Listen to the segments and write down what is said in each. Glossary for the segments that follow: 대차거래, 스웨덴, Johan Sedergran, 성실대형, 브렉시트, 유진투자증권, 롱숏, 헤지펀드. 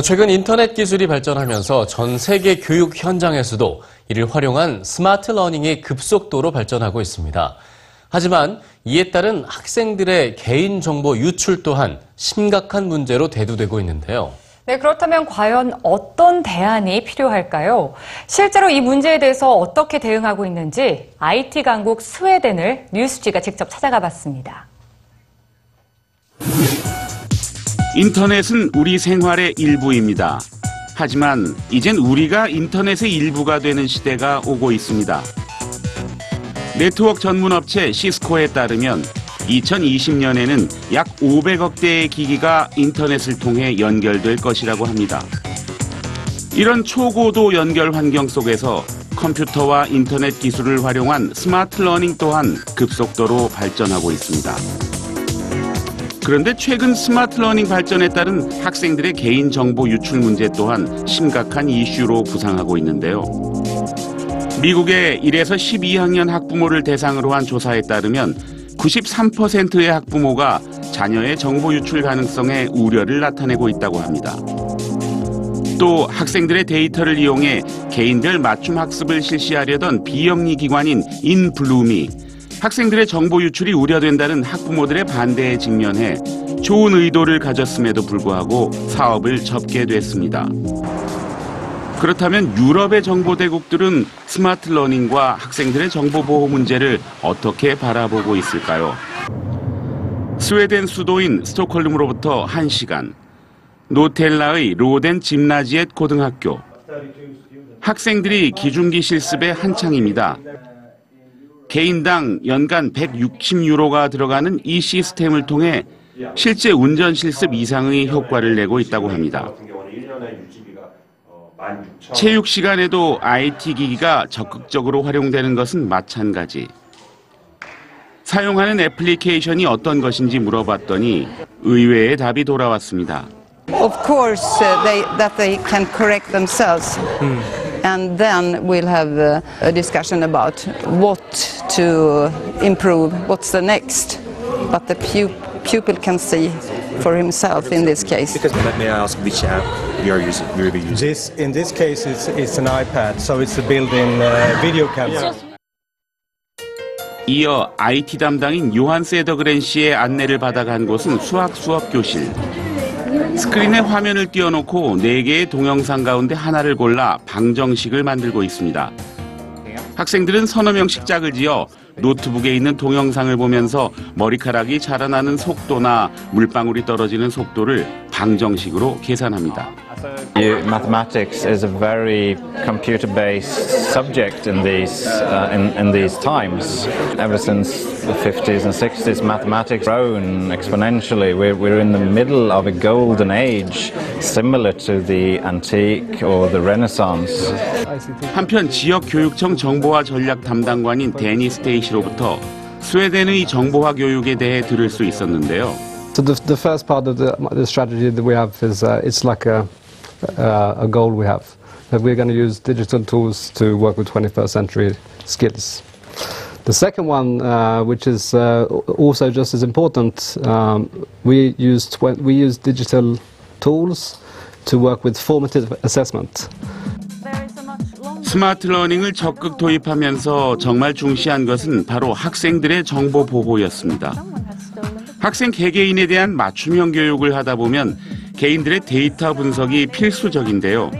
최근 인터넷 기술이 발전하면서 전 세계 교육 현장에서도 이를 활용한 스마트 러닝이 급속도로 발전하고 있습니다. 하지만 이에 따른 학생들의 개인정보 유출 또한 심각한 문제로 대두되고 있는데요. 네, 그렇다면 과연 어떤 대안이 필요할까요? 실제로 이 문제에 대해서 어떻게 대응하고 있는지 IT 강국 스웨덴을 뉴스G가 직접 찾아가 봤습니다. 인터넷은 우리 생활의 일부입니다. 하지만 이젠 우리가 인터넷의 일부가 되는 시대가 오고 있습니다. 네트워크 전문업체 시스코에 따르면 2020년에는 약 500억 대의 기기가 인터넷을 통해 연결될 것이라고 합니다. 이런 초고도 연결 환경 속에서 컴퓨터와 인터넷 기술을 활용한 스마트 러닝 또한 급속도로 발전하고 있습니다. 그런데 최근 스마트 러닝 발전에 따른 학생들의 개인정보 유출 문제 또한 심각한 이슈로 부상하고 있는데요. 미국의 1에서 12학년 학부모를 대상으로 한 조사에 따르면 93%의 학부모가 자녀의 정보 유출 가능성에 우려를 나타내고 있다고 합니다. 또 학생들의 데이터를 이용해 개인별 맞춤 학습을 실시하려던 비영리 기관인 인블룸이 학생들의 정보 유출이 우려된다는 학부모들의 반대에 직면해 좋은 의도를 가졌음에도 불구하고 사업을 접게 됐습니다. 그렇다면 유럽의 정보대국들은 스마트 러닝과 학생들의 정보보호 문제를 어떻게 바라보고 있을까요? 스웨덴 수도인 스톡홀름으로부터 1시간, 노텔라의 로덴짐나지엣 고등학교. 학생들이 기중기 실습에 한창입니다. 개인당 연간 160유로가 들어가는 이 시스템을 통해 실제 운전 실습 이상의 효과를 내고 있다고 합니다. 체육 시간에도 IT 기기가 적극적으로 활용되는 것은 마찬가지. 사용하는 애플리케이션이 어떤 것인지 물어봤더니 의외의 답이 돌아왔습니다. Of course, that they can correct themselves. And then we'll have a discussion about what to improve, what's the next. But the pupil can see for himself in this case. Let me ask which app we are using. In this case, it's an iPad, so it's a built-in video camera. 이어 IT 담당인 요한 세더그랜 씨의 안내를 받아간 곳은 수학 수업 교실. 스크린에 화면을 띄워놓고 4개의 동영상 가운데 하나를 골라 방정식을 만들고 있습니다. 학생들은 서너 명씩 짝을 지어 노트북에 있는 동영상을 보면서 머리카락이 자라나는 속도나 물방울이 떨어지는 속도를 방정식으로 계산합니다. Mathematics is a very computer-based subject in these times. Ever since the 50s and 60s, mathematics grown exponentially. We're in the middle of a golden age, similar to the antique or the Renaissance. 한편 지역 교육청 정보화 전략 담당관인 데니 스테이시로부터 스웨덴의 정보화 교육에 대해 들을 수 있었는데요. So the first part of the strategy that we have is it's like a goal we have that we're going to use digital tools to work with 21st century skills. The second one, which is also just as important, we use digital tools to work with formative assessment. 스마트 러닝을 적극 도입하면서 정말 중시한 것은 바로 학생들의 정보 보호였습니다. 학생 개개인에 대한 맞춤형 교육을 하다 보면 개인들의 데이터 분석이 필수적인데요.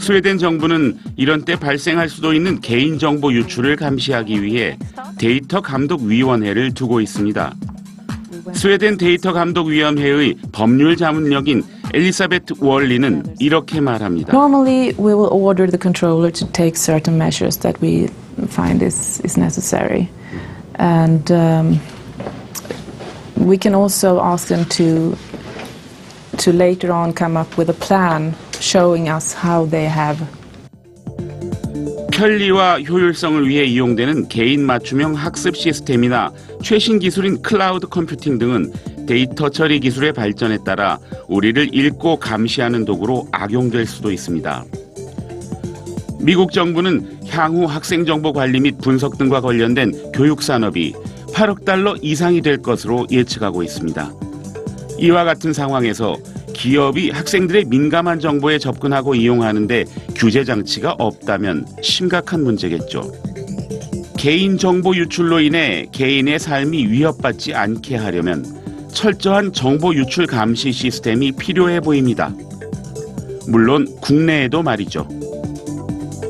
스웨덴 정부는 이런 때 발생할 수도 있는 개인정보 유출을 감시하기 위해 데이터 감독위원회를 두고 있습니다. 스웨덴 데이터 감독위원회의 법률 자문역인 엘리사베트 월리는 이렇게 말합니다. Normally we will order the controller to take certain measures that we find is necessary. And we can also ask them to later on come up with a plan showing us how they have. 편리와 효율성을 위해 이용되는 개인 맞춤형 학습 시스템이나 최신 기술인 클라우드 컴퓨팅 등은 데이터 처리 기술의 발전에 따라 우리를 읽고 감시하는 도구로 악용될 수도 있습니다. 미국 정부는 향후 학생정보관리 및 분석 등과 관련된 교육산업이 8억 달러 이상이 될 것으로 예측하고 있습니다. 이와 같은 상황에서 기업이 학생들의 민감한 정보에 접근하고 이용하는 데 규제 장치가 없다면 심각한 문제겠죠. 개인정보 유출로 인해 개인의 삶이 위협받지 않게 하려면 철저한 정보 유출 감시 시스템이 필요해 보입니다. 물론 국내에도 말이죠.